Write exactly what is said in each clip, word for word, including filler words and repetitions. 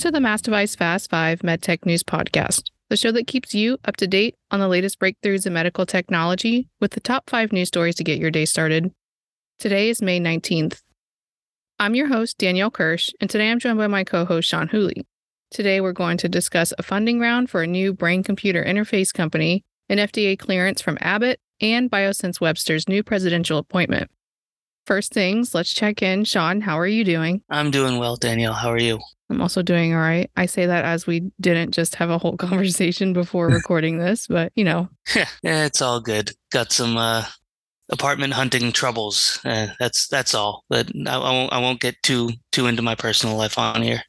to the MassDevice Fast Five MedTech News Podcast, the show that keeps you up to date on the latest breakthroughs in medical technology with the top five news stories to get your day started. Today is May nineteenth. I'm your host, Danielle Kirsh, and today I'm joined by my co-host, Sean Whooley. Today we're going to discuss a funding round for a new brain-computer interface company, an F D A clearance from Abbott, and Biosense Webster's new presidential appointment. First things, let's check in. Sean, how are you doing? I'm doing well, Danielle. How are you? I'm also doing all right. I say that as we didn't just have a whole conversation before recording this, but you know. Yeah, it's all good. Got some uh, apartment hunting troubles. Uh, that's that's all. But I, I won't I won't get too too into my personal life on here.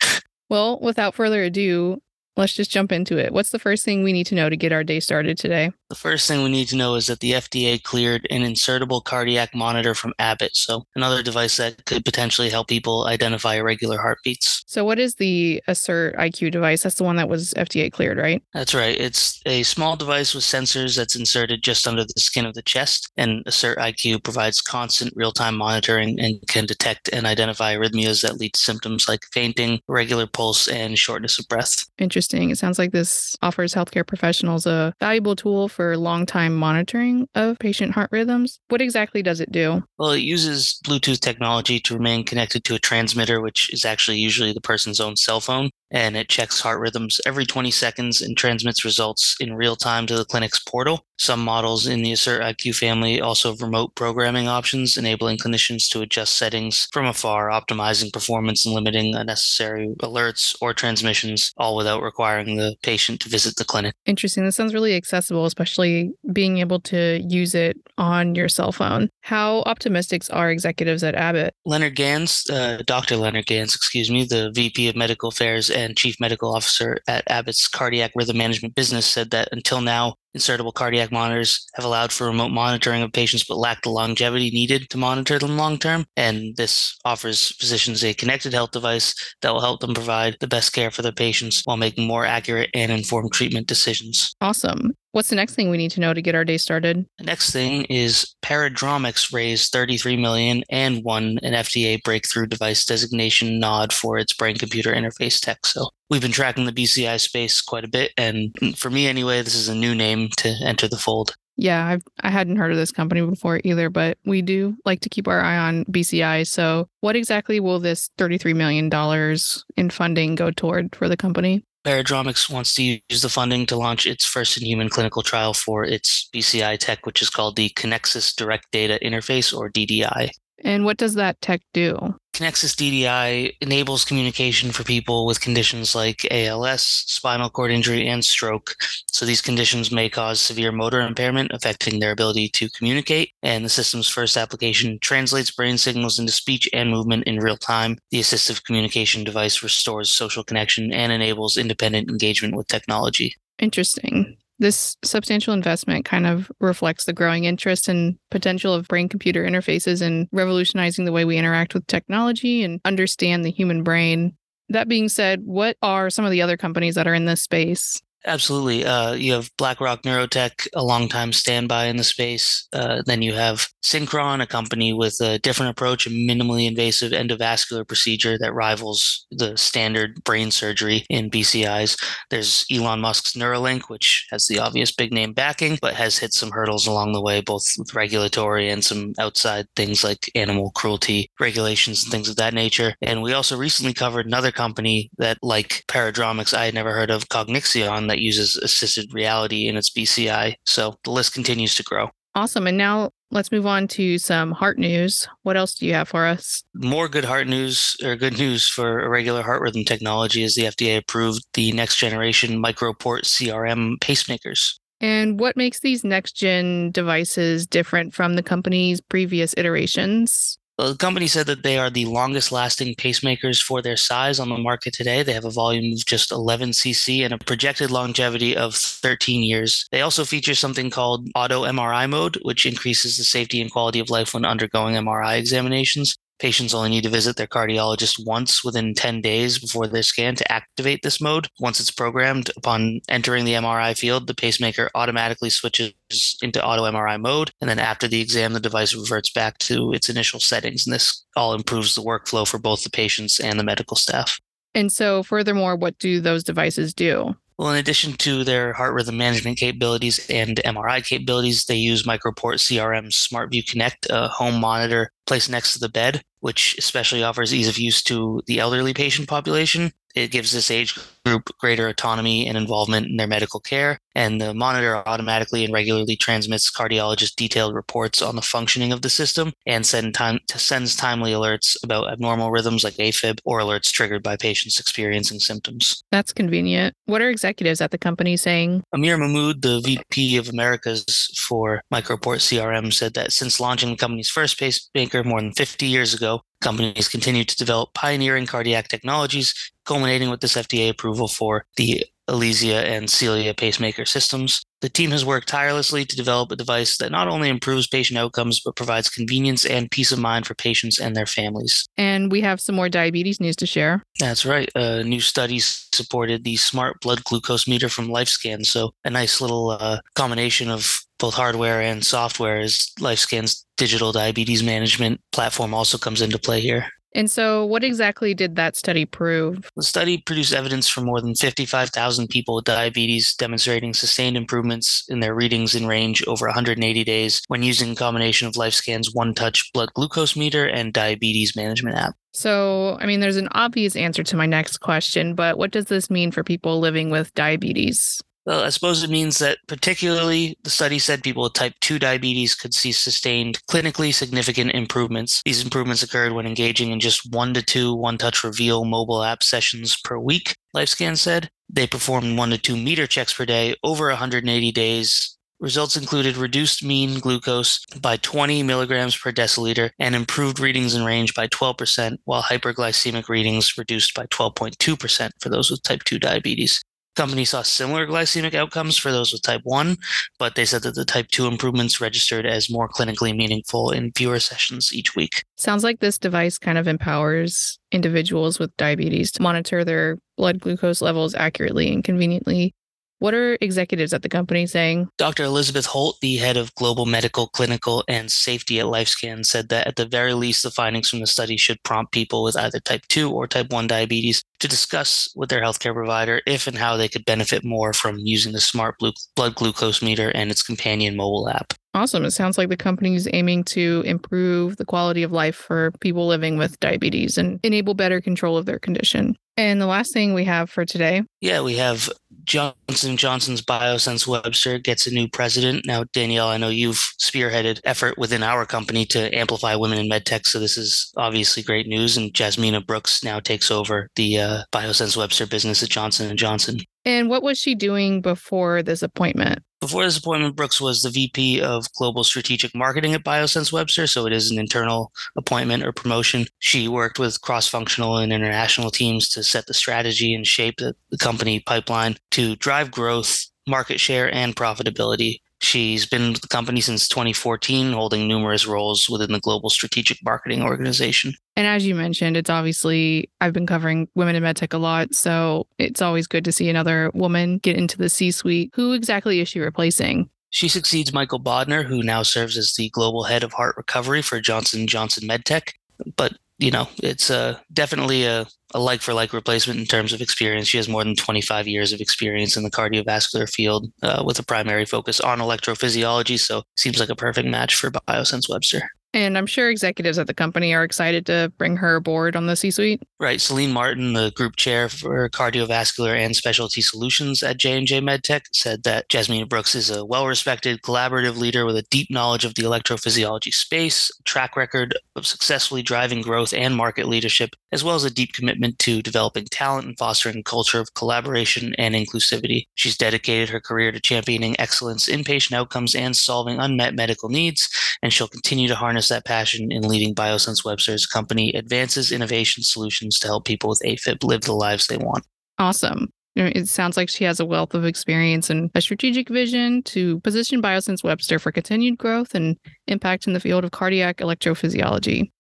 Well, without further ado, let's just jump into it. What's the first thing we need to know to get our day started today? The first thing we need to know is that the F D A cleared an insertable cardiac monitor from Abbott. So another device that could potentially help people identify irregular heartbeats. So what is the AssertIQ device? That's the one that was F D A cleared, right? That's right. It's a small device with sensors that's inserted just under the skin of the chest. And AssertIQ provides constant real-time monitoring and can detect and identify arrhythmias that lead to symptoms like fainting, irregular pulse, and shortness of breath. Interesting. It sounds like this offers healthcare professionals a valuable tool for long-time monitoring of patient heart rhythms. What exactly does it do? Well, it uses Bluetooth technology to remain connected to a transmitter, which is actually usually the person's own cell phone, and it checks heart rhythms every twenty seconds and transmits results in real time to the clinic's portal. Some models in the AssertIQ family also have remote programming options, enabling clinicians to adjust settings from afar, optimizing performance and limiting unnecessary alerts or transmissions, all without requiring the patient to visit the clinic. Interesting. This sounds really accessible, especially being able to use it on your cell phone. How optimistic are executives at Abbott? Leonard Ganz, uh, Doctor Leonard Ganz, excuse me, the V P of Medical Affairs and Chief Medical Officer at Abbott's Cardiac Rhythm Management Business, said that until now, insertable cardiac monitors have allowed for remote monitoring of patients but lack the longevity needed to monitor them long-term, and this offers physicians a connected health device that will help them provide the best care for their patients while making more accurate and informed treatment decisions. Awesome. What's the next thing we need to know to get our day started? The next thing is Paradromics raised thirty-three million dollars and won an F D A breakthrough device designation nod for its brain-computer interface tech. So we've been tracking the B C I space quite a bit, and for me anyway, this is a new name to enter the fold. Yeah, I've, I hadn't heard of this company before either, but we do like to keep our eye on B C I. So what exactly will this thirty-three million dollars in funding go toward for the company? Paradromics wants to use the funding to launch its first-in-human clinical trial for its B C I tech, which is called the Connexus Direct Data Interface, or D D I. And what does that tech do? Connexus D D I enables communication for people with conditions like A L S, spinal cord injury, and stroke. So these conditions may cause severe motor impairment, affecting their ability to communicate. And the system's first application translates brain signals into speech and movement in real time. The assistive communication device restores social connection and enables independent engagement with technology. Interesting. This substantial investment kind of reflects the growing interest and potential of brain-computer interfaces in revolutionizing the way we interact with technology and understand the human brain. That being said, what are some of the other companies that are in this space? Absolutely. Uh, you have BlackRock Neurotech, a longtime standby in the space. Uh, then you have Synchron, a company with a different approach, a minimally invasive endovascular procedure that rivals the standard brain surgery in B C Is. There's Elon Musk's Neuralink, which has the obvious big name backing, but has hit some hurdles along the way, both with regulatory and some outside things like animal cruelty regulations and things of that nature. And we also recently covered another company that, like Paradromics, I had never heard of, Cognixion, that uses assisted reality in its B C I. So the list continues to grow. Awesome. And now let's move on to some heart news. What else do you have for us? More good heart news, or good news for irregular heart rhythm technology, is the F D A approved the next generation MicroPort C R M pacemakers. And what makes these next gen devices different from the company's previous iterations? The company said that they are the longest-lasting pacemakers for their size on the market today. They have a volume of just eleven C C and a projected longevity of thirteen years. They also feature something called auto M R I mode, which increases the safety and quality of life when undergoing M R I examinations. Patients only need to visit their cardiologist once within ten days before their scan to activate this mode. Once it's programmed, upon entering the M R I field, the pacemaker automatically switches into auto M R I mode. And then after the exam, the device reverts back to its initial settings. And this all improves the workflow for both the patients and the medical staff. And so furthermore, what do those devices do? Well, in addition to their heart rhythm management capabilities and M R I capabilities, they use MicroPort C R M SmartView Connect, a home monitor placed next to the bed, which especially offers ease of use to the elderly patient population. It gives this age group greater autonomy and involvement in their medical care, and the monitor automatically and regularly transmits cardiologists detailed reports on the functioning of the system and send time, sends timely alerts about abnormal rhythms like AFib or alerts triggered by patients experiencing symptoms. That's convenient. What are executives at the company saying? Amir Mahmood, the V P of Americas for MicroPort C R M, said that since launching the company's first pacemaker more than fifty years ago, companies continue to develop pioneering cardiac technologies, culminating with this F D A approval for the Elysia and Celia pacemaker systems. The team has worked tirelessly to develop a device that not only improves patient outcomes, but provides convenience and peace of mind for patients and their families. And we have some more diabetes news to share. That's right. Uh, new studies supported the smart blood glucose meter from LifeScan. So a nice little uh, combination of both hardware and software as LifeScan's digital diabetes management platform also comes into play here. And so what exactly did that study prove? The study produced evidence for more than fifty-five thousand people with diabetes demonstrating sustained improvements in their readings in range over one hundred eighty days when using a combination of LifeScan's OneTouch blood glucose meter and diabetes management app. So, I mean, there's an obvious answer to my next question, but what does this mean for people living with diabetes? Well, I suppose it means that particularly the study said people with type two diabetes could see sustained, clinically significant improvements. These improvements occurred when engaging in just one to two OneTouch Reveal mobile app sessions per week, LifeScan said. They performed one to two meter checks per day over one hundred eighty days. Results included reduced mean glucose by twenty milligrams per deciliter and improved readings in range by twelve percent, while hyperglycemic readings reduced by twelve point two percent for those with type two diabetes. Company saw similar glycemic outcomes for those with type one, but they said that the type two improvements registered as more clinically meaningful in fewer sessions each week. Sounds like this device kind of empowers individuals with diabetes to monitor their blood glucose levels accurately and conveniently. What are executives at the company saying? Doctor Elizabeth Holt, the head of global medical, clinical, and safety at LifeScan, said that at the very least, the findings from the study should prompt people with either type two or type one diabetes to discuss with their healthcare provider if and how they could benefit more from using the smart blood glucose meter and its companion mobile app. Awesome. It sounds like the company is aiming to improve the quality of life for people living with diabetes and enable better control of their condition. And the last thing we have for today. Yeah, we have Johnson and Johnson's Biosense Webster gets a new president. Now, Danielle, I know you've spearheaded effort within our company to amplify women in medtech, so this is obviously great news. And Jasmina Brooks now takes over the uh, Biosense Webster business at Johnson and Johnson. And what was she doing before this appointment? Before this appointment, Brooks was the V P of Global Strategic Marketing at Biosense Webster, so it is an internal appointment or promotion. She worked with cross-functional and international teams to set the strategy and shape the company pipeline to drive growth, market share, and profitability. She's been with the company since twenty fourteen, holding numerous roles within the Global Strategic Marketing Organization. And as you mentioned, it's obviously, I've been covering women in medtech a lot, so it's always good to see another woman get into the C-suite. Who exactly is she replacing? She succeeds Michael Bodner, who now serves as the global head of heart recovery for Johnson and Johnson MedTech. But, you know, it's uh, definitely a a like-for-like replacement in terms of experience. She has more than twenty-five years of experience in the cardiovascular field uh, with a primary focus on electrophysiology, so seems like a perfect match for Biosense Webster. And I'm sure executives at the company are excited to bring her aboard on the C-suite. Right. Celine Martin, the group chair for cardiovascular and specialty solutions at J and J MedTech, said that Jasmina Brooks is a well-respected, collaborative leader with a deep knowledge of the electrophysiology space, track record of successfully driving growth and market leadership, as well as a deep commitment to developing talent and fostering a culture of collaboration and inclusivity. She's dedicated her career to championing excellence in patient outcomes and solving unmet medical needs, and she'll continue to harness that passion in leading Biosense Webster's company advances innovation solutions to help people with AFib live the lives they want. Awesome. It sounds like she has a wealth of experience and a strategic vision to position Biosense Webster for continued growth and impact in the field of cardiac electrophysiology.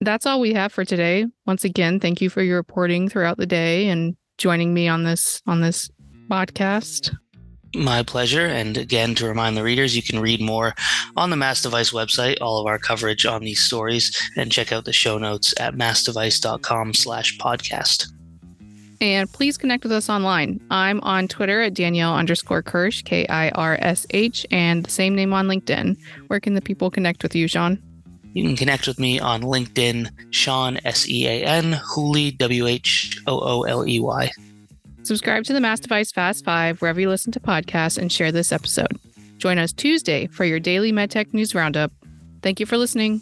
That's all we have for today. Once again, thank you for your reporting throughout the day and joining me on this on this podcast. My pleasure. And again, to remind the readers, you can read more on the MassDevice website, all of our coverage on these stories, and check out the show notes at massdevice.com slash podcast. And please connect with us online. I'm on Twitter at Danielle underscore Kirsh, K I R S H, and the same name on LinkedIn. Where can the people connect with you, Sean? You can connect with me on LinkedIn, Sean, S E A N, Whooley, W H O O L E Y. Subscribe to the MassDevice Fast Five wherever you listen to podcasts and share this episode. Join us Tuesday for your daily MedTech News Roundup. Thank you for listening.